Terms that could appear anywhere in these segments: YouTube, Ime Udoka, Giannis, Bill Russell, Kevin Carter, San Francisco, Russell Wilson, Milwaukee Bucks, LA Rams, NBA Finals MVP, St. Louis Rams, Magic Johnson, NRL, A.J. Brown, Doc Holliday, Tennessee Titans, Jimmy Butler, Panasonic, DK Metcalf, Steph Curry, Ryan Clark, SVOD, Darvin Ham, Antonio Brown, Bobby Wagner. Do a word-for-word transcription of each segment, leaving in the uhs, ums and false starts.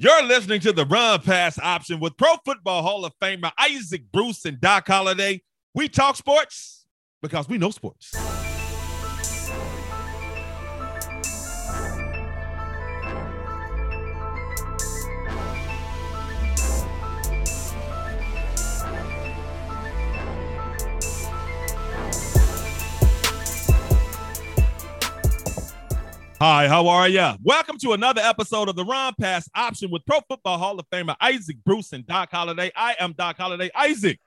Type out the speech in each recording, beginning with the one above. You're listening to the Run Pass Option with Pro Football Hall of Famer Isaac Bruce and Doc Holliday. We talk sports because we know sports. Hi, how are ya? Welcome to another episode of the Run Pass Option with Pro Football Hall of Famer Isaac Bruce and Doc Holliday. I am Doc Holliday. Isaac,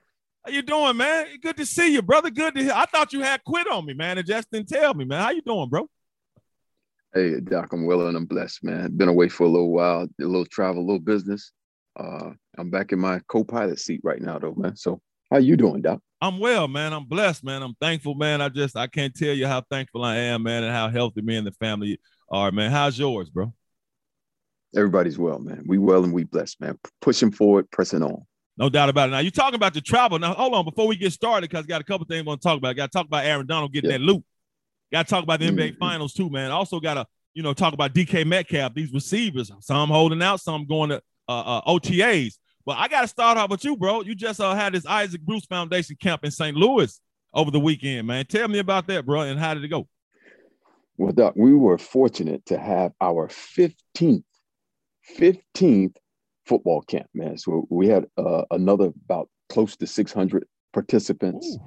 how you doing, man? Good to see you, brother. Good to hear. I thought you had quit on me, man, and just didn't tell me, man. How you doing, bro? Hey, Doc, I'm well and I'm blessed, man. Been away for a little while, a little travel, a little business. Uh, I'm back in my co-pilot seat right now, though, man. So how you doing, Doc? I'm well, man. I'm blessed, man. I'm thankful, man. I just, I can't tell you how thankful I am, man, and how healthy me and the family are, man. How's yours, bro? Everybody's well, man. We well and we blessed, man. Pushing forward, pressing on. No doubt about it. Now, you're talking about the travel. Now, hold on. Before we get started, because I got a couple things I want to talk about. I got to talk about Aaron Donald getting yeah. that loot. Got to talk about the N B A mm-hmm. Finals, too, man. Also got to, you know, talk about D K Metcalf, these receivers. Some holding out, some going to uh, uh, O T As. But I got to start off with you, bro. You just uh, had this Isaac Bruce Foundation camp in Saint Louis over the weekend, man. Tell me about that, bro, and how did it go? Well, Doc, we were fortunate to have our fifteenth, fifteenth football camp, man. So we had uh, another about close to six hundred participants,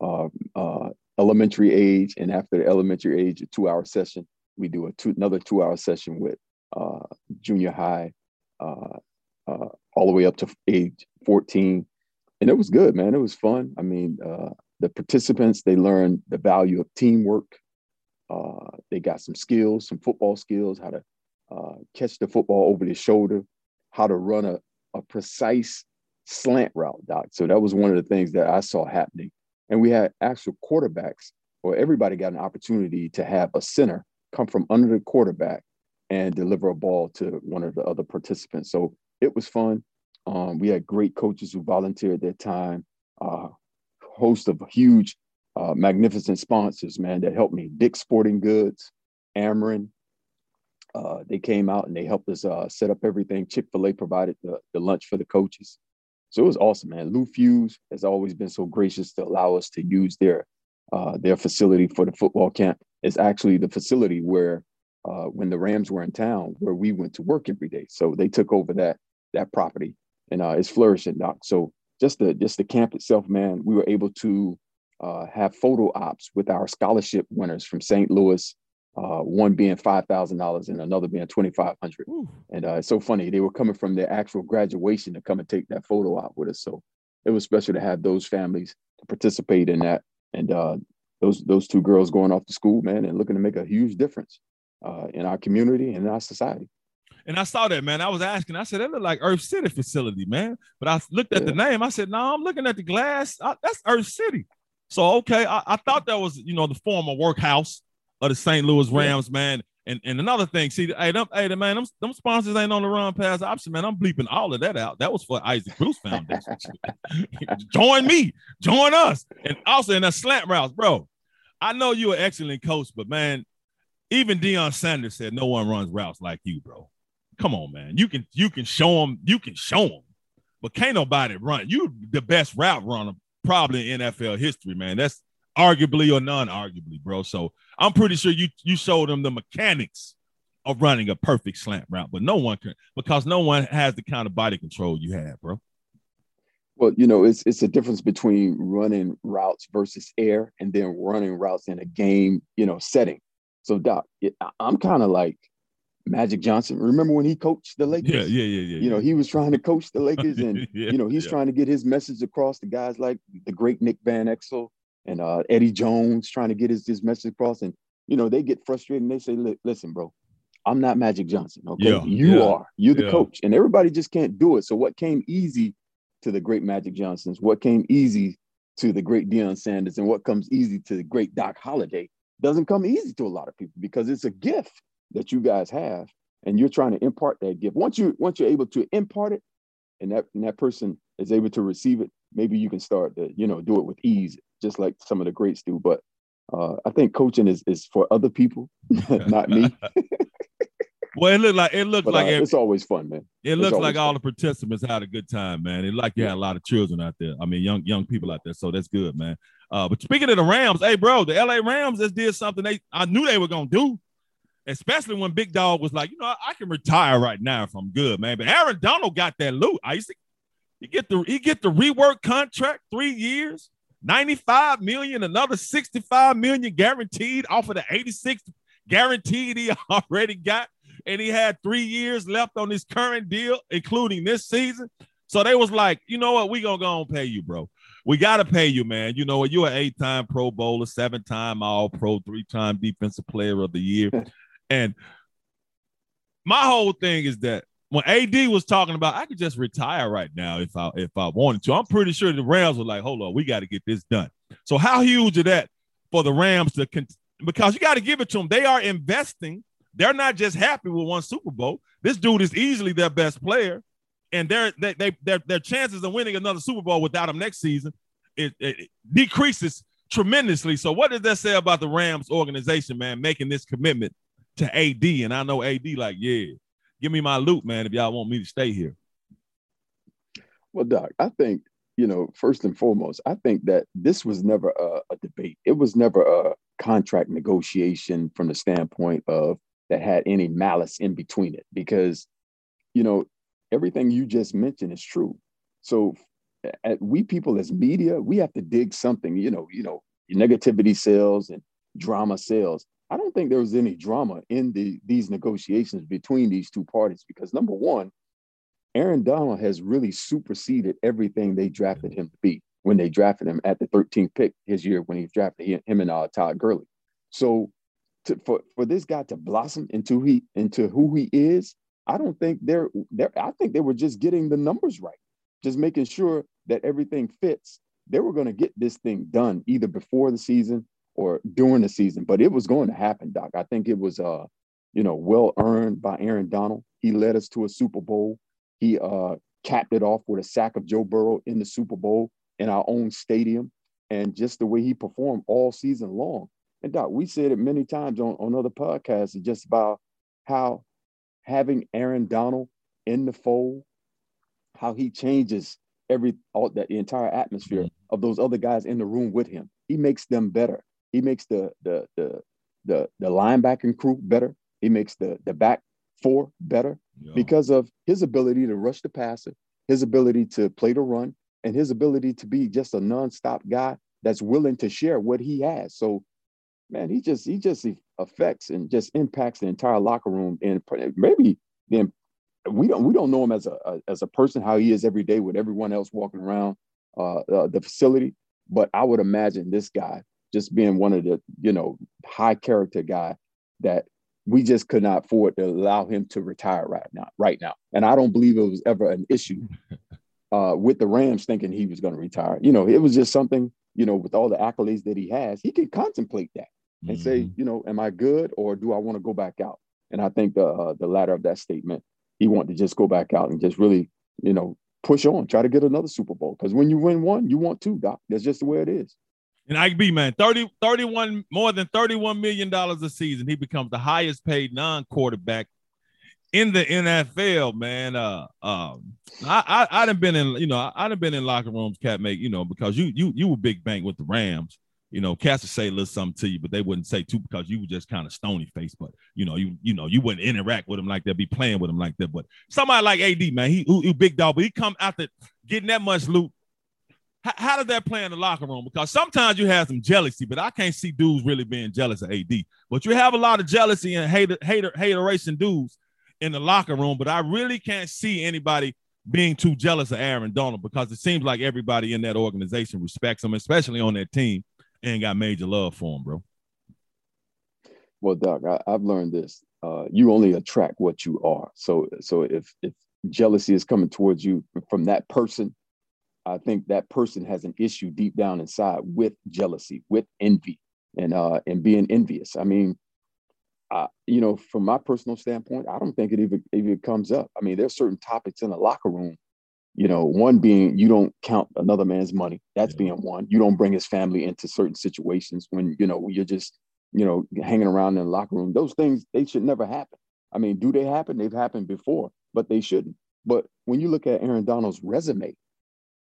uh, uh, elementary age. And after the elementary age, a two-hour session, we do a two, another two-hour session with uh, junior high uh Uh, all the way up to age fourteen. And it was good, man. It was fun. I mean, uh, the participants, they learned the value of teamwork. Uh, they got some skills, some football skills, how to uh, catch the football over their shoulder, how to run a, a precise slant route, Doc. So that was one of the things that I saw happening. And we had actual quarterbacks, or everybody got an opportunity to have a center come from under the quarterback and deliver a ball to one of the other participants. So it was fun. Um, we had great coaches who volunteered their time, a uh, host of huge, uh, magnificent sponsors, man, that helped me. Dick Sporting Goods, Ameren, uh, they came out and they helped us uh, set up everything. Chick-fil-A provided the, the lunch for the coaches. So it was awesome, man. Lou Fuse has always been so gracious to allow us to use their, uh, their facility for the football camp. It's actually the facility where Uh, when the Rams were in town, where we went to work every day. So they took over that that property, and uh, it's flourishing, Doc. So just the just the camp itself, man, we were able to uh, have photo ops with our scholarship winners from Saint Louis, uh, one being five thousand dollars and another being twenty-five hundred dollars. And uh, it's so funny. They were coming from their actual graduation to come and take that photo op with us. So it was special to have those families to participate in that. And uh, those those two girls going off to school, man, and looking to make a huge difference Uh, in our community and in our society. And I saw that, man. I was asking, I said, that looked like Earth City facility, man. But I looked at yeah. the name. I said, no, nah, I'm looking at the glass. I, that's Earth City. So, okay. I, I thought that was, you know, the former workhouse of the Saint Louis Rams, yeah. man. And and another thing, see, hey, them, hey man, them, them sponsors ain't on the Run Pass Option, man. I'm bleeping all of that out. That was for Isaac Bruce Foundation. Join me. Join us. And also in the slant routes, bro. I know you're an excellent coach, but, man, even Deion Sanders said, no one runs routes like you, bro. Come on, man. You can you can show them. You can show them. But can't nobody run. You the best route runner probably in N F L history, man. That's arguably or non-arguably, bro. So I'm pretty sure you, you showed them the mechanics of running a perfect slant route. But no one can, because no one has the kind of body control you have, bro. Well, you know, it's it's a difference between running routes versus air and then running routes in a game, you know, setting. So, Doc, it, I'm kind of like Magic Johnson. Remember when he coached the Lakers? Yeah, yeah, yeah, yeah. You know, he was trying to coach the Lakers, and, yeah, you know, he's yeah. trying to get his message across to guys like the great Nick Van Exel and uh, Eddie Jones, trying to get his, his message across. And, you know, they get frustrated, and they say, listen, bro, I'm not Magic Johnson, okay? Yeah, you yeah, are. You're the yeah. coach. And everybody just can't do it. So what came easy to the great Magic Johnsons, what came easy to the great Deion Sanders, and what comes easy to the great Doc Holliday doesn't come easy to a lot of people, because it's a gift that you guys have, and you're trying to impart that gift. Once you once you're able to impart it, and that and that person is able to receive it, maybe you can start to, you know, do it with ease, just like some of the greats do. But uh, I think coaching is is for other people, not me. But it looked like it looked but, like uh, every, it's always fun, man. It looks like all fun. The participants had a good time, man. It like you yeah. had a lot of children out there. I mean, young young people out there. So that's good, man. Uh, but speaking of the Rams, hey, bro, the L A Rams just did something they I knew they were gonna do. Especially when Big Dog was like, you know, I, I can retire right now if I'm good, man. But Aaron Donald got that loot. Isaac, he get the he get the rework contract, three years, ninety-five million dollars, another sixty-five million dollars guaranteed off of the eighty-six guaranteed he already got. And he had three years left on his current deal, including this season. So they was like, you know what, we gonna go and pay you, bro. We got to pay you, man. You know what, you're an eight-time Pro Bowler, seven-time All-Pro, three-time Defensive Player of the Year. And my whole thing is that when A D was talking about, I could just retire right now if I if I wanted to, I'm pretty sure the Rams were like, hold on, we got to get this done. So how huge is that for the Rams to con- because you got to give it to them. They are investing. They're not just happy with one Super Bowl. This dude is easily their best player, and their they, they, their, their chances of winning another Super Bowl without him next season it, it, it decreases tremendously. So what does that say about the Rams organization, man, making this commitment to A D? And I know A D like, yeah, give me my loot, man, if y'all want me to stay here. Well, Doc, I think, you know, first and foremost, I think that this was never a, a debate. It was never a contract negotiation from the standpoint of that had any malice in between it, because, you know, everything you just mentioned is true. So at, we people as media, we have to dig something, you know, you know, negativity sells and drama sells. I don't think there was any drama in the these negotiations between these two parties, because number one, Aaron Donald has really superseded everything they drafted him to be when they drafted him at the thirteenth pick his year when he drafted him and uh, Todd Gurley. So to, for for this guy to blossom into he into who he is, I don't think they're they're I think they were just getting the numbers right, just making sure that everything fits. They were going to get this thing done either before the season or during the season, but it was going to happen, Doc. I think it was, uh, you know, well earned by Aaron Donald. He led us to a Super Bowl. He uh, capped it off with a sack of Joe Burrow in the Super Bowl in our own stadium, and just the way he performed all season long. And Doc, we said it many times on, on other podcasts, just about how having Aaron Donald in the fold, how he changes every all, the entire atmosphere of those other guys in the room with him. He makes them better. He makes the the the the, the linebacking crew better. He makes the, the back four better yeah. because of his ability to rush the passer, his ability to play the run, and his ability to be just a nonstop guy that's willing to share what he has. So, man, he just he just affects and just impacts the entire locker room. And maybe then we don't we don't know him as a, a as a person how he is every day with everyone else walking around uh, uh, the facility. But I would imagine this guy just being one of the, you know, high character guy that we just could not afford to allow him to retire right now, right now. And I don't believe it was ever an issue uh, with the Rams thinking he was going to retire. You know, it was just something, you know, with all the accolades that he has, he can contemplate that and mm-hmm. say, you know, am I good or do I want to go back out? And I think the, uh, the latter of that statement, he wanted to just go back out and just really, you know, push on, try to get another Super Bowl. Because when you win one, you want two, Doc. That's just the way it is. And Ike B, man, thirty, thirty-one, more than thirty-one million dollars a season. He becomes the highest paid non-quarterback in the N F L, man. Uh, um, I, I, I done been in, you know, I, I done been in locker rooms, Cat Mate, you know, because you, you, you were big bang with the Rams. You know, Cats would say a little something to you, but they wouldn't say too because you were just kind of stony faced. But you know, you you know, you wouldn't interact with him like that, be playing with him like that. But somebody like A D, man, he, he big dog, but he come after getting that much loot. H- how does that play in the locker room? Because sometimes you have some jealousy, but I can't see dudes really being jealous of A D. But you have a lot of jealousy and hater, hater, hateration dudes in the locker room. But I really can't see anybody being too jealous of Aaron Donald because it seems like everybody in that organization respects him, especially on that team. And got major love for him, bro. Well, Doc, I, I've learned this. Uh, you only attract what you are. So so if, if jealousy is coming towards you from that person, I think that person has an issue deep down inside with jealousy, with envy, and uh, and being envious. I mean, I, you know, from my personal standpoint, I don't think it even, even comes up. I mean, there's certain topics in the locker room. You know, one being you don't count another man's money. That's being one. You don't bring his family into certain situations when, you know, you're just, you know, hanging around in the locker room. Those things, they should never happen. I mean, do they happen? They've happened before, but they shouldn't. But when you look at Aaron Donald's resume,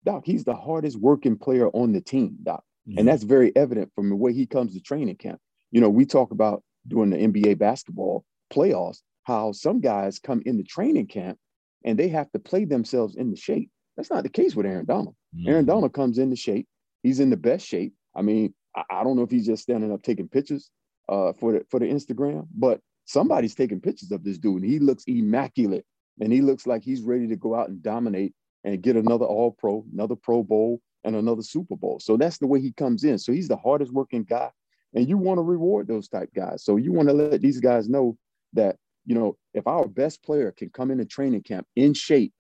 Doc, he's the hardest working player on the team, Doc. Mm-hmm. And that's very evident from the way he comes to training camp. You know, we talk about during the N B A basketball playoffs, how some guys come into training camp and they have to play themselves into shape. That's not the case with Aaron Donald. Mm-hmm. Aaron Donald comes into shape. He's in the best shape. I mean, I, I don't know if he's just standing up taking pictures uh, for the, for the Instagram, but somebody's taking pictures of this dude, and he looks immaculate, and he looks like he's ready to go out and dominate and get another All-Pro, another Pro Bowl, and another Super Bowl. So that's the way he comes in. So he's the hardest working guy, and you want to reward those type guys. So you want to let these guys know that, you know, if our best player can come into training camp in shape,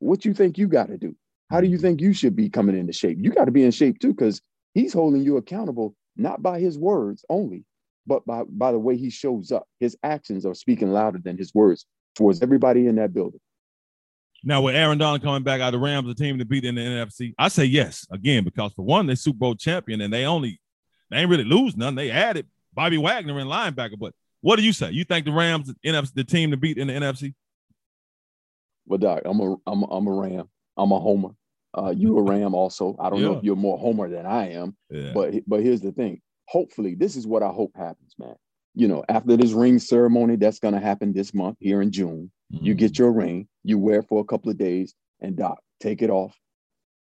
what you think you got to do? How do you think you should be coming into shape? You got to be in shape too, because he's holding you accountable, not by his words only, but by, by the way he shows up. His actions are speaking louder than his words towards everybody in that building. Now, with Aaron Donald coming back, are the Rams the team to beat in the N F C? I say yes, again, because for one, they're Super Bowl champion, and they only they ain't really lose nothing. They added Bobby Wagner in linebacker. But what do you say? You think the Rams N F C, the team to beat in the N F C? Well, Doc, I'm a I'm a, I'm a Ram. I'm a homer. Uh, you a Ram also. I don't yeah. know if you're more homer than I am, yeah. but but here's the thing. Hopefully, this is what I hope happens, man. You know, after this ring ceremony that's going to happen this month here in June, mm-hmm. you get your ring, you wear it for a couple of days, and Doc, take it off,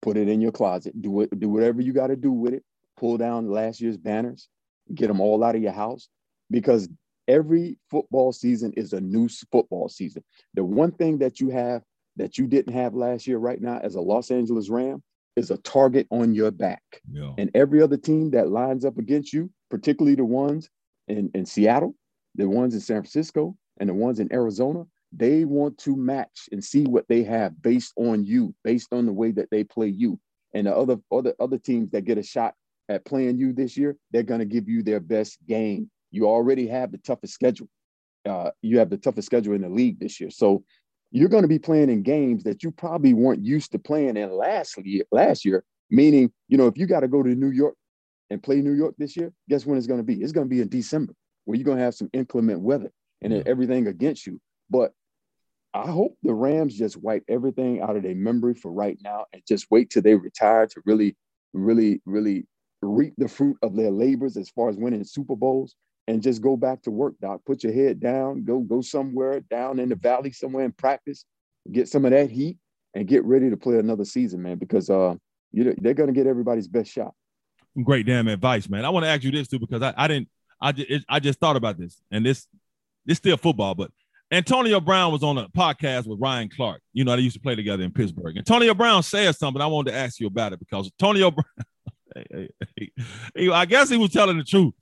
put it in your closet, do it, do whatever you got to do with it, pull down last year's banners, get them all out of your house, because every football season is a new football season. The one thing that you have that you didn't have last year right now as a Los Angeles Ram is a target on your back. Yeah. And every other team that lines up against you, particularly the ones in, in Seattle, the ones in San Francisco, and the ones in Arizona, they want to match and see what they have based on you, based on the way that they play you. And the other, other, other teams that get a shot at playing you this year, they're going to give you their best game. You already have the toughest schedule. Uh, you have the toughest schedule in the league this year. So you're going to be playing in games that you probably weren't used to playing in last year, last year, meaning, you know, if you got to go to New York and play New York this year, guess when it's going to be? It's going to be in December, where you're going to have some inclement weather and yeah. everything against you. But I hope the Rams just wipe everything out of their memory for right now and just wait till they retire to really, really, really reap the fruit of their labors as far as winning Super Bowls, and just go back to work, Doc. Put your head down, go go somewhere down in the valley somewhere and practice, get some of that heat, and get ready to play another season, man, because uh, you they're going to get everybody's best shot. Great damn advice, man. I want to ask you this, too, because I, I didn't – I just, I just thought about this, and this this still football, but Antonio Brown was on a podcast with Ryan Clark. You know, they used to play together in Pittsburgh. Antonio Brown said something. I wanted to ask you about it because Antonio Brown – hey, hey, hey, I guess he was telling the truth.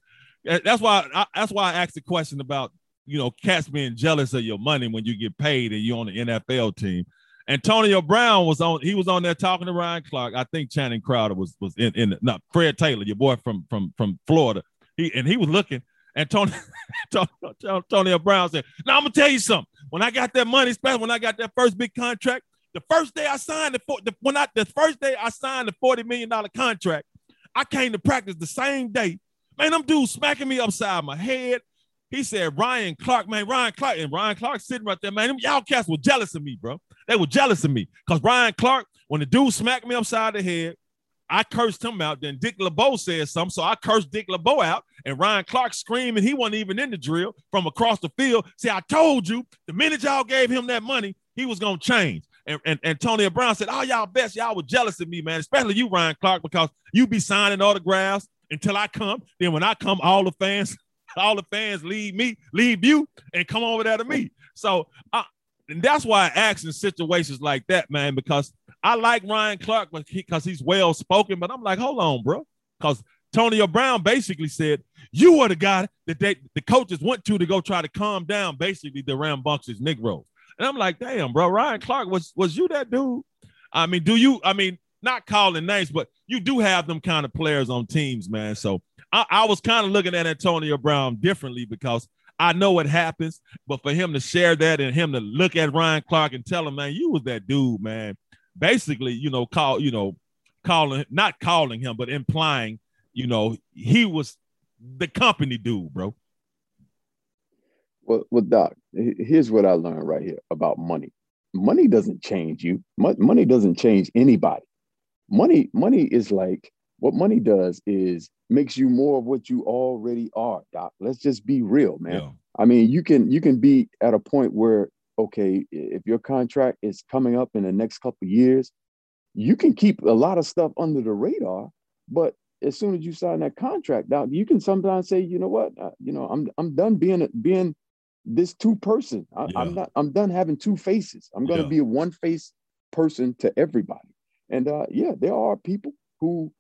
That's why I, that's why I asked the question about, you know, cats being jealous of your money when you get paid and you're on the N F L team. Antonio Brown was on, he was on there talking to Ryan Clark. I think Channing Crowder was was in, in not Fred Taylor, your boy from from from Florida. He and he was looking. Antonio Antonio Brown said, "Now I'm gonna tell you something. When I got that money, especially when I got that first big contract, the first day I signed the, the when I the first day I signed the forty million dollars contract, I came to practice the same day. Man, them dudes smacking me upside my head." He said, Ryan Clark, man, Ryan Clark, and Ryan Clark sitting right there, man, them y'all cats were jealous of me, bro. They were jealous of me because Ryan Clark, when the dude smacked me upside the head, I cursed him out. Then Dick LeBeau said something, so I cursed Dick LeBeau out, and Ryan Clark screaming, he wasn't even in the drill from across the field. See, I told you, the minute y'all gave him that money, he was going to change. And, and Antonio Brown said, "Oh, y'all best, y'all were jealous of me, man, especially you, Ryan Clark, because you be signing autographs until I come. Then when I come, all the fans, all the fans leave me, leave you, and come over there to me." So I, and that's why I ask in situations like that, man, because I like Ryan Clark because he, he's well-spoken, but I'm like, hold on, bro, because Antonio Brown basically said, you are the guy that they, the coaches went to to go try to calm down, basically, the rambunctious Negro. And I'm like, damn, bro, Ryan Clark, was, was you that dude? I mean, do you, I mean, not calling names, but you do have them kind of players on teams, man. So I, I was kind of looking at Antonio Brown differently because I know it happens, but for him to share that and him to look at Ryan Clark and tell him, man, you was that dude, man. Basically, you know, call, you know, calling, not calling him, but implying, you know, he was the company dude, bro. Well, well, Doc, here's what I learned right here about money. Money doesn't change you. Money doesn't change anybody. Money, money is like, what money does is makes you more of what you already are, Doc. Let's just be real, man. Yeah. I mean, you can you can be at a point where, okay, if your contract is coming up in the next couple of years, you can keep a lot of stuff under the radar, but as soon as you sign that contract, Doc, you can sometimes say, you know what, uh, you know, I'm I'm done being being this two person. I, yeah. I'm not. I'm done having two faces. I'm going to yeah. be a one face person to everybody. And uh, yeah, there are people who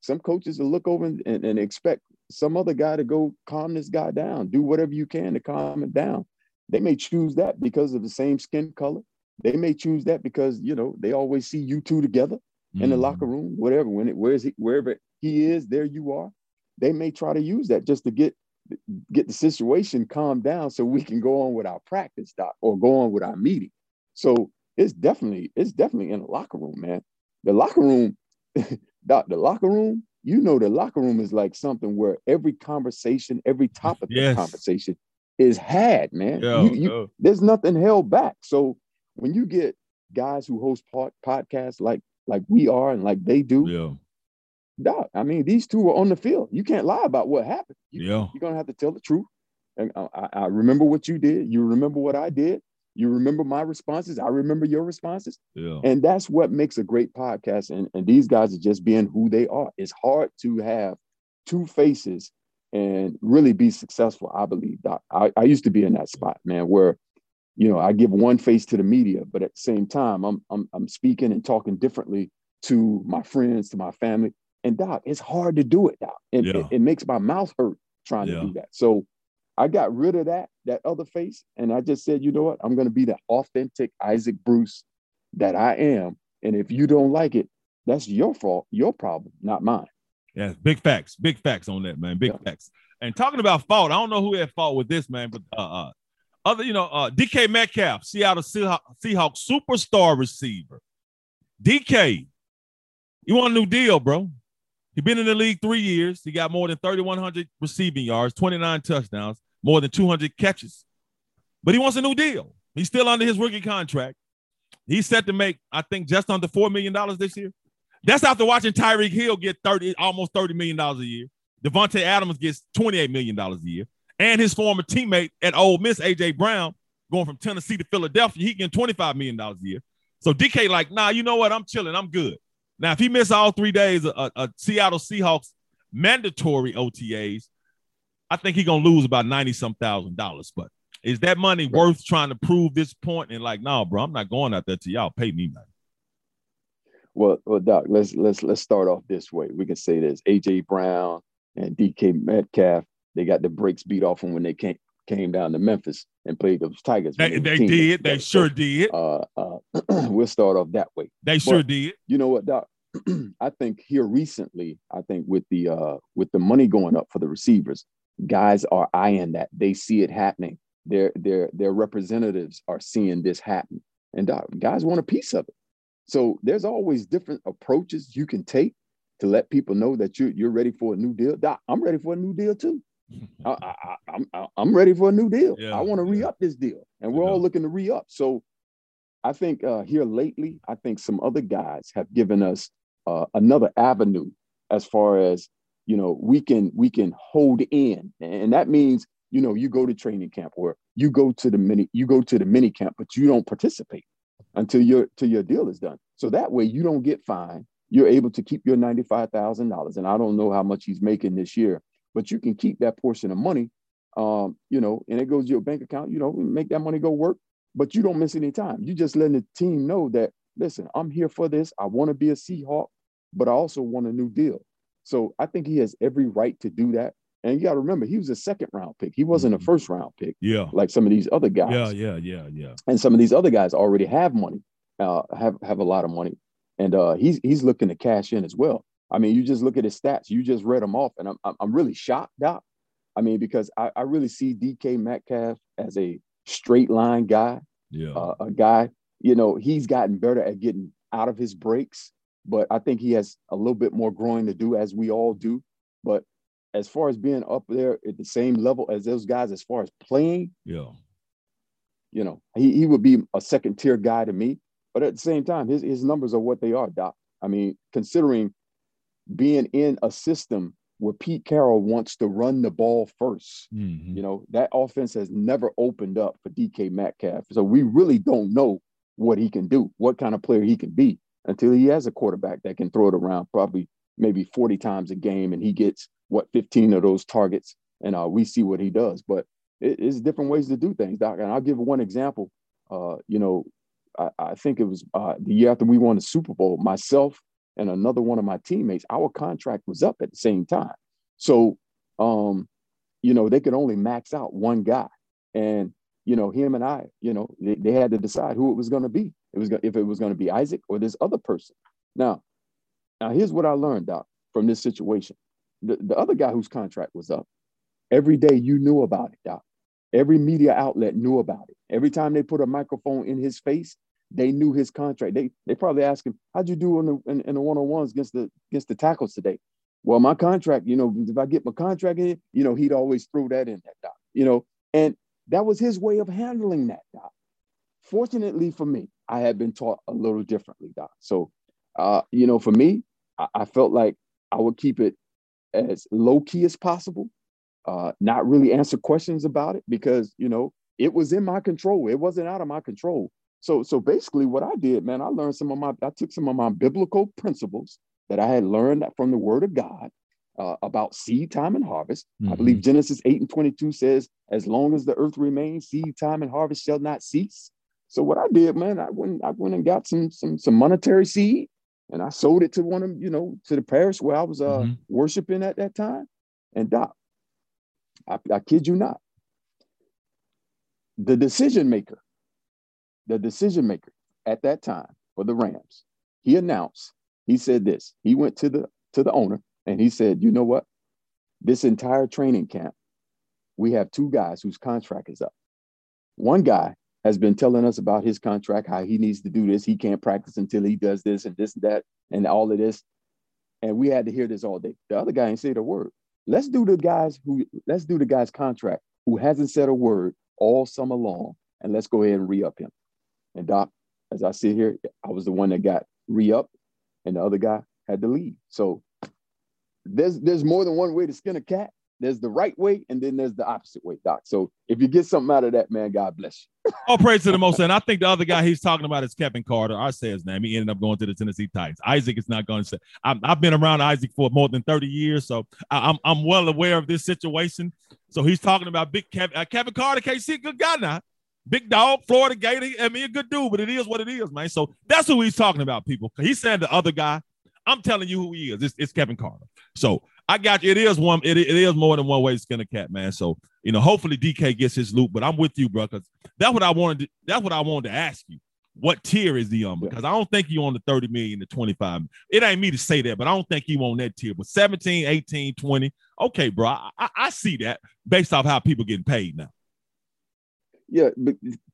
some coaches will look over and, and, and expect some other guy to go calm this guy down. Do whatever you can to calm him down. They may choose that because of the same skin color. They may choose that because, you know, they always see you two together mm-hmm. in the locker room, whatever. When it where's he, wherever he is, there you are. They may try to use that just to get get the situation calmed down so we can go on with our practice, Doc, or go on with our meeting. So it's definitely it's definitely in the locker room, man. The locker room, Doc, the locker room, you know, the locker room is like something where every conversation, every topic yes. of conversation is had, man. Yo, you, you, yo. There's nothing held back. So when you get guys who host pod, podcasts like like we are and like they do, yo. Doc, I mean, these two are on the field. You can't lie about what happened. You, yo. You're going to have to tell the truth. And I, I remember what you did. You remember what I did. You remember my responses. I remember your responses. Yeah. And that's what makes a great podcast. And, and these guys are just being who they are. It's hard to have two faces and really be successful, I believe, Doc. I, I used to be in that spot, man, where, you know, I give one face to the media, but at the same time, I'm I'm, I'm speaking and talking differently to my friends, to my family. And, Doc, it's hard to do it, Doc. And yeah. it, it makes my mouth hurt trying yeah. to do that. So I got rid of that, that other face. And I just said, you know what? I'm going to be the authentic Isaac Bruce that I am. And if you don't like it, that's your fault, your problem, not mine. Yeah. Big facts, big facts on that, man. Big yeah. facts. And talking about fault, I don't know who had fault with this, man, but uh, uh, other, you know, uh, D K Metcalf, Seattle Seahawks Seahawk superstar receiver. D K, you want a new deal, bro. He's been in the league three years. He got more than thirty-one hundred receiving yards, twenty-nine touchdowns, more than two hundred catches, but he wants a new deal. He's still under his rookie contract. He's set to make, I think, just under four million dollars this year. That's after watching Tyreek Hill get thirty, almost thirty million dollars a year. Devontae Adams gets twenty-eight million dollars a year. And his former teammate at Ole Miss, A J Brown, going from Tennessee to Philadelphia, he getting twenty-five million dollars a year. So D K like, nah, you know what? I'm chilling. I'm good. Now, if he missed all three days of uh, uh, Seattle Seahawks mandatory O T As, I think he's going to lose about ninety some thousand dollars, but is that money right. worth trying to prove this point? And like, no, nah, bro, I'm not going out there till y'all pay me money. Well, well, Doc, let's, let's, let's start off this way. We can say this, A J Brown and D K Metcalf, they got the brakes beat off them when they came, came down to Memphis and played those Tigers. They, they did. They sure did. Uh, uh, we'll start off that way. They but sure did. You know what, Doc? I think here recently, I think with the, uh, with the money going up for the receivers, guys are eyeing that. They see it happening. Their their their representatives are seeing this happen, and uh, guys want a piece of it. So there's always different approaches you can take to let people know that you you're ready for a new deal. Doc, I'm ready for a new deal too. I, I, I, I'm I'm ready for a new deal. Yeah, I want to yeah. re-up this deal, and we're yeah. all looking to re-up. So I think uh, here lately, I think some other guys have given us uh, another avenue as far as. You know, we can we can hold in. And that means, you know, you go to training camp or you go to the mini you go to the mini camp, but you don't participate until your till your deal is done. So that way you don't get fined. You're able to keep your ninety-five thousand dollars. And I don't know how much he's making this year, but you can keep that portion of money, um, you know, and it goes to your bank account, you know, make that money go work, but you don't miss any time. You just letting the team know that, listen, I'm here for this. I want to be a Seahawk, but I also want a new deal. So I think he has every right to do that. And you got to remember, he was a second round pick. He wasn't mm-hmm. a first round pick. Yeah. Like some of these other guys. Yeah, yeah, yeah, yeah. And some of these other guys already have money, uh, have, have a lot of money. And uh, he's he's looking to cash in as well. I mean, you just look at his stats. You just read them off. And I'm, I'm really shocked, Doc. I mean, because I, I really see D K Metcalf as a straight line guy. Yeah. Uh, a guy, you know, he's gotten better at getting out of his breaks. But I think he has a little bit more growing to do, as we all do. But as far as being up there at the same level as those guys, as far as playing, yeah, you know, he, he would be a second tier guy to me. But at the same time, his, his numbers are what they are, Doc. I mean, considering being in a system where Pete Carroll wants to run the ball first, mm-hmm. you know, that offense has never opened up for D K Metcalf. So we really don't know what he can do, what kind of player he can be until he has a quarterback that can throw it around probably maybe forty times a game and he gets, what, fifteen of those targets, and uh, we see what he does. But it, it's different ways to do things, Doc. And I'll give one example. Uh, you know, I, I think it was uh, the year after we won the Super Bowl, myself and another one of my teammates, our contract was up at the same time. So, um, you know, they could only max out one guy. And, you know, him and I, you know, they, they had to decide who it was going to be. It was if it was going to be Isaac or this other person. Now, now here's what I learned, Doc, from this situation. The, the other guy whose contract was up, every day you knew about it, Doc. Every media outlet knew about it. Every time they put a microphone in his face, they knew his contract. They they probably asked him, how'd you do in the in, in the one-on-ones against the against the tackles today? Well, my contract, you know, if I get my contract in, you know, he'd always throw that in that, Doc. You know, and that was his way of handling that, Doc. Fortunately for me, I had been taught a little differently, Doc. So, uh, you know, for me, I, I felt like I would keep it as low key as possible, uh, not really answer questions about it because, you know, it was in my control. It wasn't out of my control. So, so basically what I did, man, I learned some of my, I took some of my biblical principles that I had learned from the word of God uh, about seed time and harvest. Mm-hmm. I believe Genesis eight and twenty-two says, as long as the earth remains, seed time and harvest shall not cease. So what I did, man, I went, I went and got some, some, some monetary seed. And I sold it to one of, you know, to the parish where I was uh, mm-hmm. worshiping at that time. And Doc, I, I kid you not, the decision maker, the decision maker at that time for the Rams, he announced, he said this, he went to the to the owner and he said, you know what, this entire training camp, we have two guys whose contract is up. One guy has been telling us about his contract, how he needs to do this. He can't practice until he does this and this and that and all of this. And we had to hear this all day. The other guy ain't said a word. Let's do the guys who, let's do the guy's contract who hasn't said a word all summer long. And let's go ahead and re-up him. And Doc, as I sit here, I was the one that got re-upped and the other guy had to leave. So there's, there's more than one way to skin a cat. There's the right way, and then there's the opposite way, Doc. So if you get something out of that, man, God bless you. All praise to the Most High. And I think the other guy he's talking about is Kevin Carter. I say his name. He ended up going to the Tennessee Titans. Isaac is not going to say. I'm, I've been around Isaac for more than thirty years, so I, I'm I'm well aware of this situation. So he's talking about big Kev, uh, Kevin Carter, K C, good guy now. Big dog, Florida Gator. I mean, a good dude, but it is what it is, man. So that's who he's talking about, people. He's saying the other guy. I'm telling you who he is. It's, it's Kevin Carter. So I got you. It is one. It, it is more than one way to skin a cat, man. So, you know, hopefully D K gets his loop, but I'm with you, bro, because that's what I wanted. To, that's what I wanted to ask you. What tier is he on? Because I don't think you on the thirty million to twenty-five. It ain't me to say that, but I don't think you on that tier. But seventeen, eighteen, twenty. Okay, bro. I, I see that based off how people getting paid now. Yeah,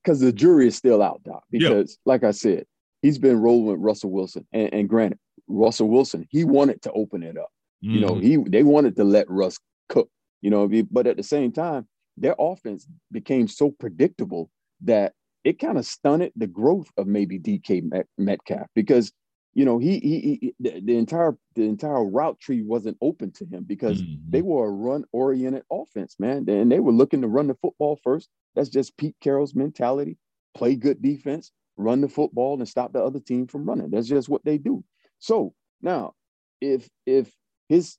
because the jury is still out, Doc. Because yeah. like I said, he's been rolling with Russell Wilson. And, and granted, Russell Wilson, he wanted to open it up. You know, he they wanted to let Russ cook, you know, but at the same time, their offense became so predictable that it kind of stunted the growth of maybe D K Metcalf because, you know, he, he, he the entire the entire route tree wasn't open to him because mm-hmm. they were a run-oriented offense, man. And they were looking to run the football first. That's just Pete Carroll's mentality. Play good defense, run the football, and stop the other team from running. That's just what they do. So now if if his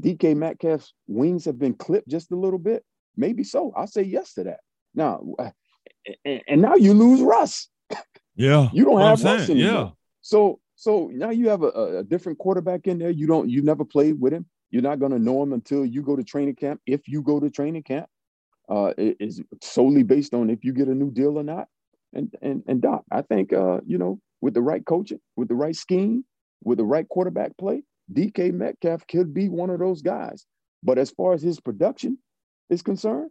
D K Metcalf's wings have been clipped just a little bit, maybe so. I'll say yes to that. Now, and, and now you lose Russ. Yeah, you don't have Russ anymore. Yeah. So, so now you have a, a different quarterback in there. You don't. You never played with him. You're not going to know him until you go to training camp. If you go to training camp, uh, it is solely based on if you get a new deal or not. And and and Doc, I think uh, you know, with the right coaching, with the right scheme, with the right quarterback play, D K Metcalf could be one of those guys. But as far as his production is concerned,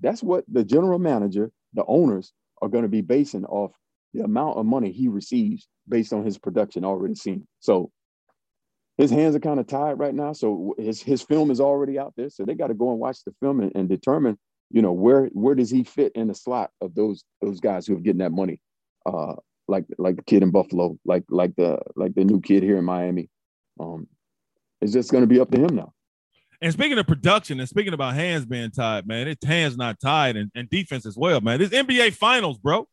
that's what the general manager, the owners, are going to be basing off the amount of money he receives based on his production already seen. So his hands are kind of tied right now. So his his film is already out there. So they got to go and watch the film and, and determine, you know, where where does he fit in the slot of those those guys who are getting that money, uh, like like the kid in Buffalo, like like the like the new kid here in Miami. Um, it's just going to be up to him now. And speaking of production and speaking about hands being tied, man, it's hands not tied and, and defense as well, man. This N B A Finals, bro.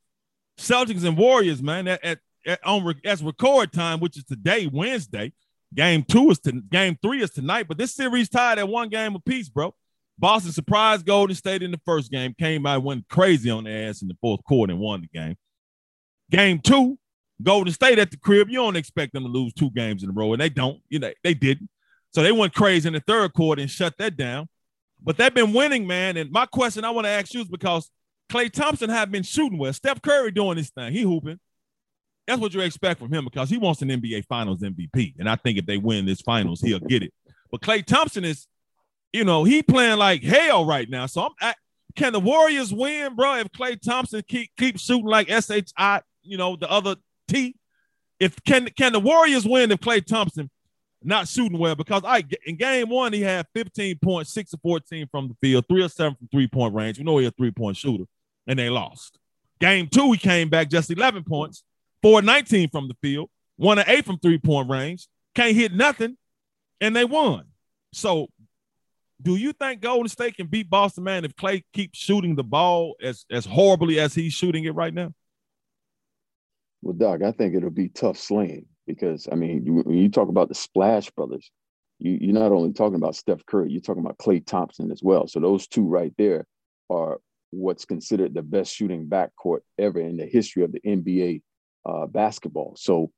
Celtics and Warriors, man, at, at, at on re- that's record time, which is today, Wednesday. Game two is to game three is tonight, but this series tied at one game apiece, bro. Boston surprised Golden State in the first game, came out, went crazy on their ass in the fourth quarter and won the game. Game two, Golden State at the crib. You don't expect them to lose two games in a row, and they don't. You know, they didn't. So they went crazy in the third quarter and shut that down. But they've been winning, man. And my question I want to ask you is because Klay Thompson have been shooting well. Steph Curry doing this thing. He hooping. That's what you expect from him because he wants an N B A Finals M V P. And I think if they win this Finals, he'll get it. But Klay Thompson is, you know, he playing like hell right now. So I'm, I, can the Warriors win, bro, if Klay Thompson keep keep shooting like S H I, you know, the other T? If can can the Warriors win if Klay Thompson not shooting well, because I in game one, he had fifteen points, six of fourteen from the field, three of seven from three-point range. We know he's a three-point shooter, and they lost. Game two, he came back just eleven points, four of nineteen from the field, one of eight from three-point range, can't hit nothing, and they won. So do you think Golden State can beat Boston, man, if Klay keeps shooting the ball as, as horribly as he's shooting it right now? Well, Doc, I think it'll be tough slaying. Because, I mean, you, when you talk about the Splash Brothers, you, you're not only talking about Steph Curry, you're talking about Klay Thompson as well. So those two right there are what's considered the best shooting backcourt ever in the history of the N B A uh, basketball. So,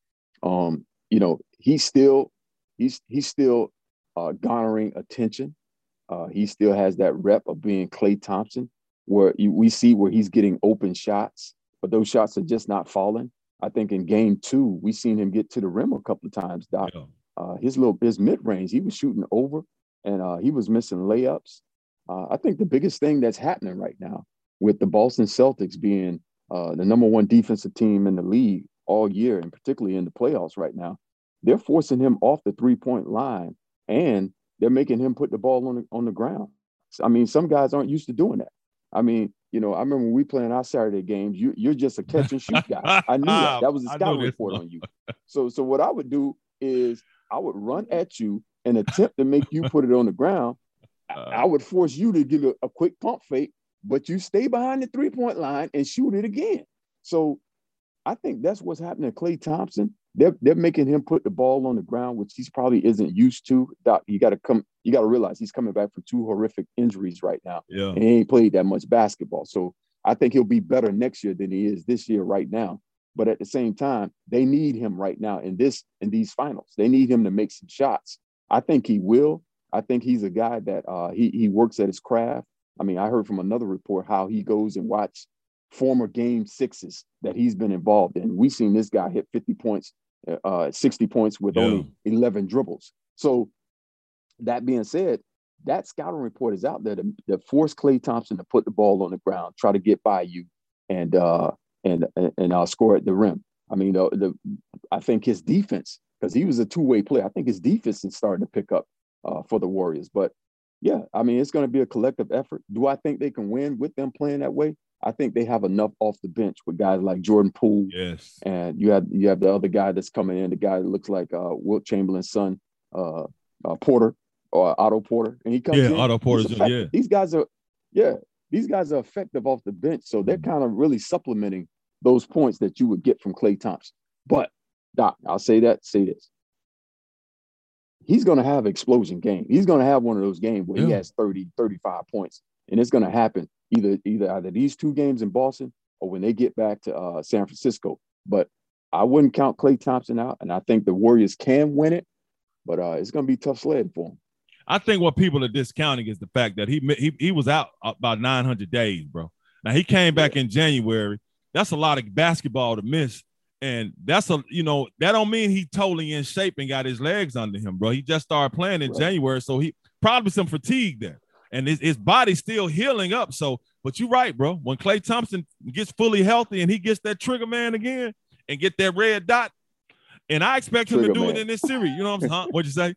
um, you know, he's still he's he's still uh, garnering attention. Uh, he still has that rep of being Klay Thompson, where you, we see where he's getting open shots, but those shots are just not falling. I think in game two, we seen him get to the rim a couple of times, Doc. Yeah. Uh, his little his mid-range, he was shooting over, and uh, he was missing layups. Uh, I think the biggest thing that's happening right now with the Boston Celtics being uh, the number one defensive team in the league all year, and particularly in the playoffs right now, they're forcing him off the three-point line, and they're making him put the ball on the, on the ground. So, I mean, some guys aren't used to doing that. I mean, you know, I remember when we playing our Saturday games, you, you're just a catch and shoot guy. I knew that. That was a scouting report on you. So so what I would do is I would run at you and attempt to make you put it on the ground. Uh, I would force you to give a, a quick pump fake, but you stay behind the three-point line and shoot it again. So I think that's what's happening to Klay Thompson. They're, they're making him put the ball on the ground, which he probably isn't used to. Doc, you got to come. You got to realize he's coming back from two horrific injuries right now. Yeah. And he ain't played that much basketball. So I think he'll be better next year than he is this year right now. But at the same time, they need him right now in this in these finals. They need him to make some shots. I think he will. I think he's a guy that uh, he he works at his craft. I mean, I heard from another report how he goes and watches former game sixes that he's been involved in. We've seen this guy hit fifty points. Uh, sixty points with yeah. only eleven dribbles. So that being said, that scouting report is out there to, to force Klay Thompson to put the ball on the ground, try to get by you, and uh, and and uh, score at the rim. I mean, the, the I think his defense, because he was a two-way player, I think his defense is starting to pick up uh, for the Warriors. But, yeah, I mean, it's going to be a collective effort. Do I think they can win with them playing that way? I think they have enough off the bench with guys like Jordan Poole. Yes. And you have you have the other guy that's coming in, the guy that looks like uh, Wilt Chamberlain's son, uh, uh, Porter or Otto Porter, and he comes yeah, in. Yeah, Otto Porter. Yeah. These guys are, yeah, these guys are effective off the bench, so they're kind of really supplementing those points that you would get from Klay Thompson. But Doc, I'll say that, say this: he's going to have an explosion game. He's going to have one of those games where yeah. he has thirty, thirty-five points, and it's going to happen. Either either either these two games in Boston or when they get back to uh, San Francisco. But I wouldn't count Klay Thompson out, and I think the Warriors can win it, but uh, it's going to be tough sled for him. I think what people are discounting is the fact that he he, he was out about nine hundred days, bro. Now, he came back yeah. in January. That's a lot of basketball to miss, and that's a you know that don't mean he totally in shape and got his legs under him, bro. He just started playing in right. January, so he probably some fatigue there. And his, his body's still healing up. So, but you're right, bro. When Klay Thompson gets fully healthy and he gets that trigger man again and get that red dot, And I expect him trigger to do man. it in this series. You know what I'm saying? Huh? What'd you say?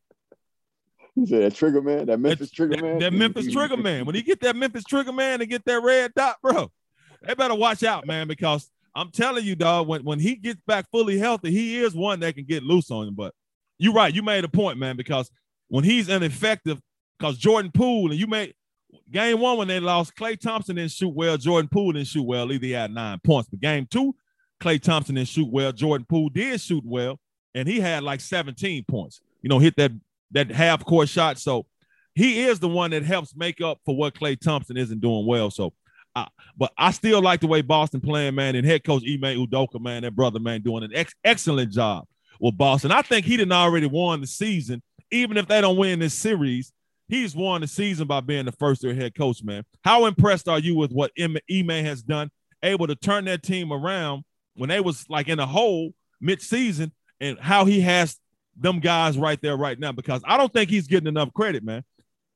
You said that trigger man, that Memphis that, trigger that, man. That Memphis trigger man. When he get that Memphis trigger man and get that red dot, bro, they better watch out, man, because I'm telling you, dog, when, when he gets back fully healthy, he is one that can get loose on him. But you're right. You made a point, man, because when he's ineffective, because Jordan Poole, and you made game one when they lost, Klay Thompson didn't shoot well, Jordan Poole didn't shoot well, either he had nine points. But game two, Klay Thompson didn't shoot well, Jordan Poole did shoot well, and he had like seventeen points. You know, hit that that half-court shot. So he is the one that helps make up for what Klay Thompson isn't doing well. So, I, but I still like the way Boston playing, man, and head coach Ime Udoka, man, that brother, man, doing an ex- excellent job with Boston. I think he didn't already won the season, even if they don't win this series. He's won the season by being the first-year head coach, man. How impressed are you with what Ime has done, able to turn that team around when they was, like, in a hole mid-season, and how he has them guys right there right now? Because I don't think he's getting enough credit, man.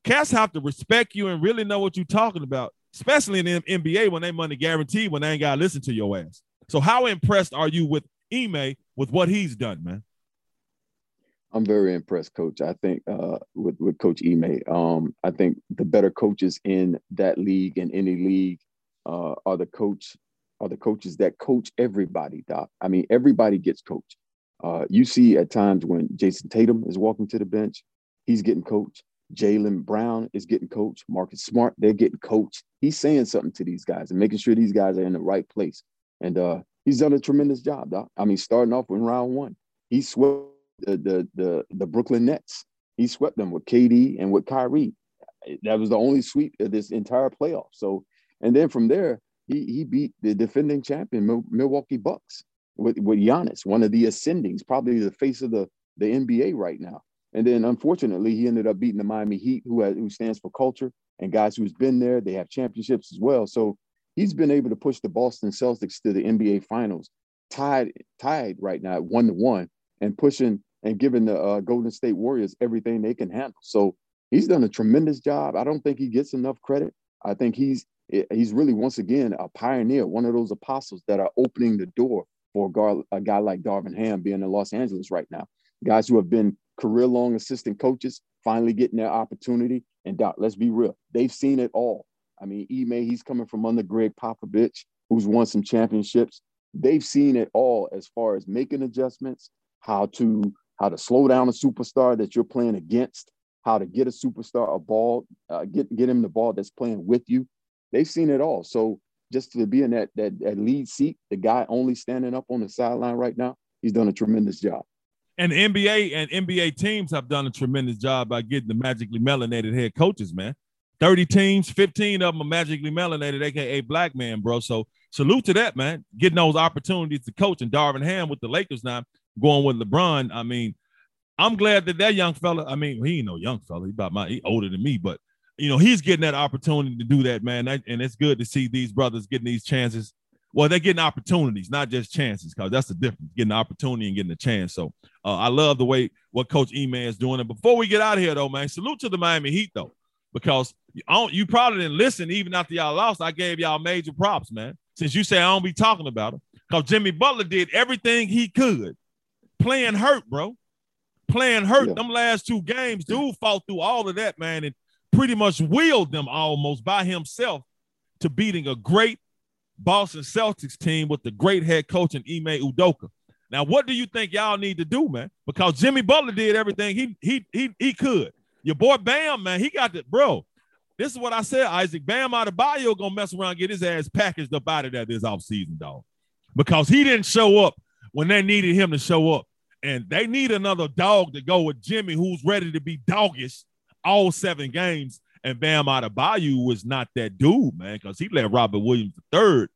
Cats have to respect you and really know what you're talking about, especially in the N B A when they money guaranteed, when they ain't got to listen to your ass. So how impressed are you with Ime with what he's done, man? I'm very impressed, Coach. I think uh, with, with Coach Ime, um, I think the better coaches in that league and any league uh, are the coach are the coaches that coach everybody, Doc. I mean, everybody gets coached. Uh, you see at times when Jason Tatum is walking to the bench, he's getting coached. Jaylen Brown is getting coached. Marcus Smart, they're getting coached. He's saying something to these guys and making sure these guys are in the right place. And uh, he's done a tremendous job, Doc. I mean, starting off in round one, he swept The, the the the Brooklyn Nets. He swept them with K D and with Kyrie. That was the only sweep of this entire playoff. So, and then from there, he he beat the defending champion Milwaukee Bucks with, with Giannis, one of the ascendings, probably the face of the, the N B A right now. And then, unfortunately, he ended up beating the Miami Heat, who has, who stands for culture, and guys who's been there. They have championships as well. So he's been able to push the Boston Celtics to the N B A Finals, tied tied right now at one to one. And pushing and giving the uh, Golden State Warriors everything they can handle. So he's done a tremendous job. I don't think he gets enough credit. I think he's he's really, once again, a pioneer, one of those apostles that are opening the door for a, guard, a guy like Darvin Ham being in Los Angeles right now. Guys who have been career-long assistant coaches finally getting their opportunity. And, Doc, let's be real. They've seen it all. I mean, Ime, he's coming from under Greg Popovich, who's won some championships. They've seen it all as far as making adjustments, how to how to slow down a superstar that you're playing against, how to get a superstar a ball, uh, get get him the ball that's playing with you. They've seen it all. So just to be in that, that that lead seat, the guy only standing up on the sideline right now, he's done a tremendous job. And the N B A and N B A teams have done a tremendous job by getting the magically melanated head coaches, man. thirty teams, fifteen of them are magically melanated, a k a black man, bro. So salute to that, man, getting those opportunities to coach. And Darvin Ham with the Lakers now, going with LeBron, I mean, I'm glad that that young fella, I mean, he ain't no young fella. He about my, he older than me, but, you know, he's getting that opportunity to do that, man. And it's good to see these brothers getting these chances. Well, they're getting opportunities, not just chances, because that's the difference, getting an opportunity and getting a chance. So uh, I love the way what Coach Ime is doing. And before we get out of here, though, man, salute to the Miami Heat, though, because I don't, you probably didn't listen even after y'all lost. I gave y'all major props, man, since you say I don't be talking about him, because Jimmy Butler did everything he could. Playing hurt, bro. Playing hurt. Yeah. Them last two games, dude fought through all of that, man, and pretty much wheeled them almost by himself to beating a great Boston Celtics team with the great head coach in Ime Udoka. Now, what do you think y'all need to do, man? Because Jimmy Butler did everything he he he he could. Your boy Bam, man, he got the bro. This is what I said, Isaac. Bam Adebayo gonna mess around, get his ass packaged up out of that this offseason, dog. Because he didn't show up when they needed him to show up. And they need another dog to go with Jimmy, who's ready to be doggish all seven games. And Bam Adebayo was not that dude, man, because he let Robert Williams the third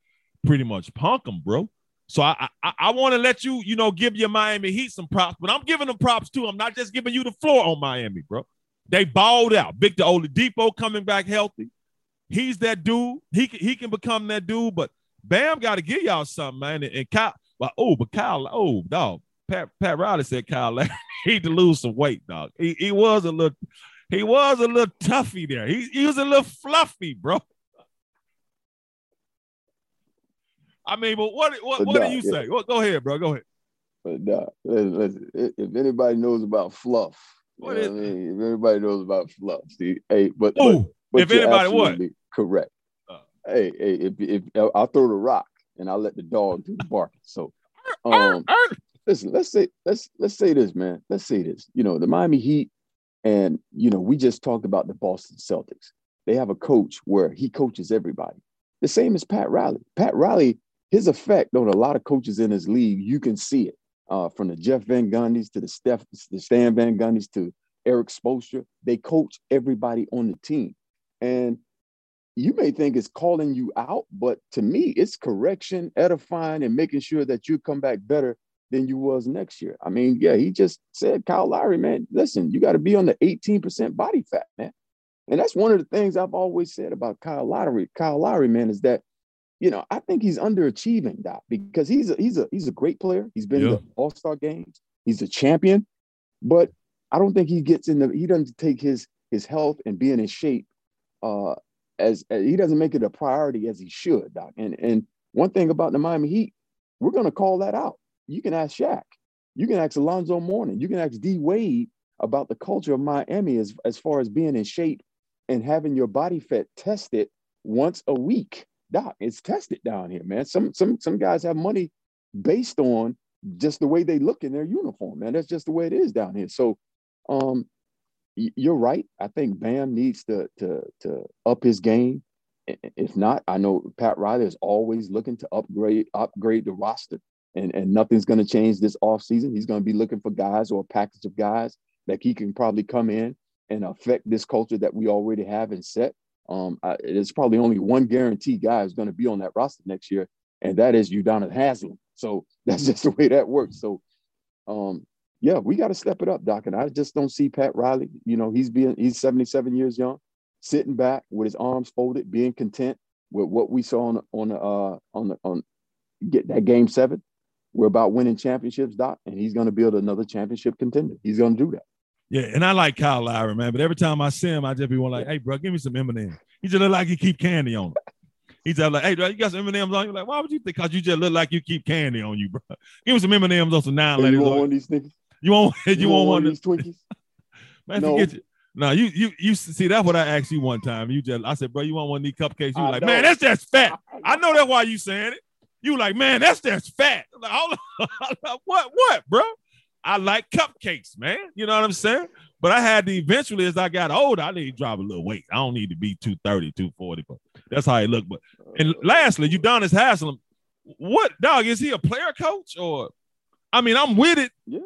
pretty much punk him, bro. So I I, I want to let you, you know, give your Miami Heat some props, but I'm giving them props too. I'm not just giving you the floor on Miami, bro. They balled out. Victor Oladipo coming back healthy. He's that dude. He can, he can become that dude, but Bam got to give y'all something, man. And, and Kyle, well, oh, but Kyle, oh, dog. Pat, Pat Riley said Kyle Lowry need to lose some weight, dog. He he was a little, he was a little toughy there. He he was a little fluffy, bro. I mean, but what what, what do you say? Go ahead, bro. Go ahead. But no, let's, let's, if anybody knows about fluff, what is I mean? If anybody knows about fluff, see, hey, but, Ooh, but, but if anybody what? Correct. Uh, hey, hey, if, if, if I'll throw the rock and I'll let the dog do the barking. So, um, listen, let's say let's let's say this, man. Let's say this. You know, the Miami Heat, and you know, we just talked about the Boston Celtics. They have a coach where he coaches everybody. The same as Pat Riley. Pat Riley, his effect on a lot of coaches in his league, you can see it. Uh, from the Jeff Van Gundy's to the Steph, the Stan Van Gundy's to Eric Spoelstra, they coach everybody on the team. And you may think it's calling you out, but to me, it's correction, edifying, and making sure that you come back better than you was next year. I mean, yeah, he just said, Kyle Lowry, man, listen, you got to be on the eighteen percent body fat, man. And that's one of the things I've always said about Kyle Lowry. Kyle Lowry, man, is that, you know, I think he's underachieving, Doc, because he's a, he's a, he's a great player. He's been yeah. in the All-Star games. He's a champion. But I don't think he gets in the – he doesn't take his his health and being in shape uh, as, as – he doesn't make it a priority as he should, Doc. And, and one thing about the Miami Heat, we're going to call that out. You can ask Shaq. You can ask Alonzo Mourning. You can ask D-Wade about the culture of Miami as, as far as being in shape and having your body fat tested once a week. Doc, it's tested down here, man. Some some some guys have money based on just the way they look in their uniform, man. That's just the way it is down here. So um, you're right. I think Bam needs to, to, to up his game. If not, I know Pat Riley is always looking to upgrade upgrade the roster, and, and nothing's going to change this offseason. He's going to be looking for guys or a package of guys that he can probably come in and affect this culture that we already have and set. Um, I, there's probably only one guaranteed guy who's going to be on that roster next year, and that is Udonis Haslem. So that's just the way that works. So, um, yeah, we got to step it up, Doc. And I just don't see Pat Riley. You know, he's being he's seventy-seven years young, sitting back with his arms folded, being content with what we saw on on uh, on the, on get that game seven. We're about winning championships, Doc, and he's going to build another championship contender. He's going to do that. Yeah, and I like Kyle Lowry, man. But every time I see him, I just be one like, hey, bro, give me some M and M's. He just look like he keep candy on him. He's just like, hey, bro, you got some M and M's on you? Like, why would you think? Because you just look like you keep candy on you, bro. Give me some M and M's on some nine ladies. You want one of these Twinkies? You want, you you want, want one of these Twinkies? Man, no. Forget you. No, you, you, you see, that's what I asked you one time. You just, I said, bro, you want one of these cupcakes? You were like, know. Man, that's just fat. I know that's why you saying it. You like, man, that's just fat. I'm like, hold on. What, what, bro? I like cupcakes, man. You know what I'm saying? But I had to eventually, as I got older, I need to drop a little weight. I don't need to be two thirty, two forty, but that's how it looked. But and lastly, Udonis Haslem, what dog is he a player coach or? I mean, I'm with it. Yeah.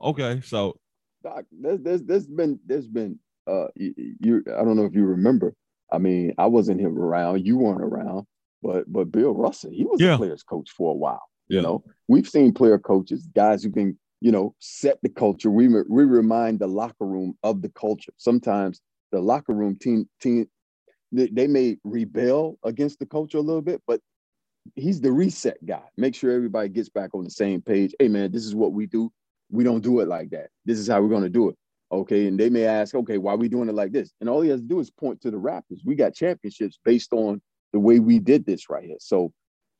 Okay, so Doc, there's there's, there's been there's been uh you, you I don't know if you remember. I mean, I wasn't here around. You weren't around, but but Bill Russell, he was yeah. a players coach for a while. Yeah. You know, we've seen player coaches, guys who can. You know, set the culture. We we remind the locker room of the culture. Sometimes the locker room team team they, they may rebel against the culture a little bit, but he's the reset guy. Make sure everybody gets back on the same page. Hey man, this is what we do. We don't do it like that. This is how we're going to do it. Okay, and they may ask, okay, why are we doing it like this? And all he has to do is point to the Raptors. We got championships based on the way we did this right here. So.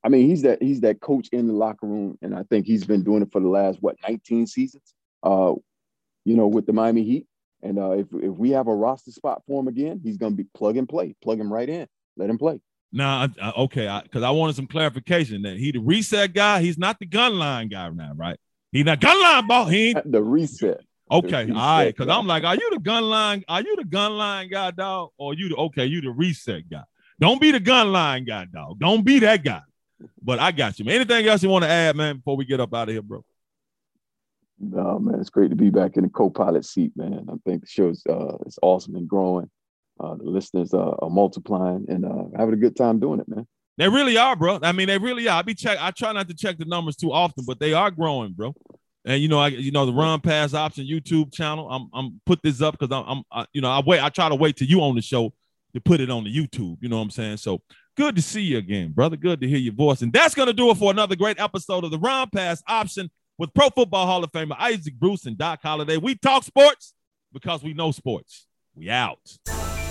I mean, he's that he's that coach in the locker room, and I think he's been doing it for the last, what, nineteen seasons, uh, you know, with the Miami Heat. And uh, if if we have a roster spot for him again, he's going to be plug and play, plug him right in, let him play. Nah, I, I, okay, because I, I wanted some clarification that he the reset guy. He's not the gun line guy now, right? He's not gun line ball. He ain't the reset. Okay, the reset, all right, because I'm like, are you the gun line? Are you the gun line guy, dog? Or you the okay? You the reset guy. Don't be the gun line guy, dog. Don't be that guy. But I got you, man. Anything else you want to add, man, before we get up out of here, bro? No, man, it's great to be back in the co-pilot seat, man. I think the show's uh, it's awesome and growing. Uh, the listeners uh, are multiplying and uh, having a good time doing it, man. They really are, bro. I mean, they really are. I be check. I try not to check the numbers too often, but they are growing, bro. And you know, I you know the Run Pass Option YouTube channel. I'm I'm put this up because I'm I'm I, you know I wait. I try to wait till you on the show to put it on the YouTube. You know what I'm saying? So. Good to see you again, brother. Good to hear your voice. And that's going to do it for another great episode of the Run Pass Option with Pro Football Hall of Famer Isaac Bruce and Doc Holliday. We talk sports because we know sports. We out.